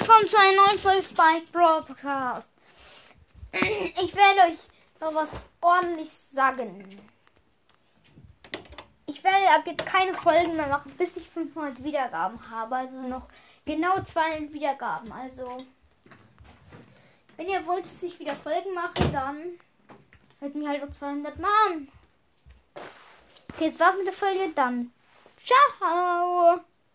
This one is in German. herzlich willkommen zu einer neuen Folge Spike Brawl Podcast. Ich werde euch noch was ordentlich sagen. Ich werde ab jetzt keine Folgen mehr machen, bis ich 500 Wiedergaben habe. Also noch genau 200 Wiedergaben. Also, wenn ihr wollt, dass ich wieder Folgen mache, dann hört mir halt noch 200 Mal an. Okay, jetzt war's mit der Folge. Dann ciao!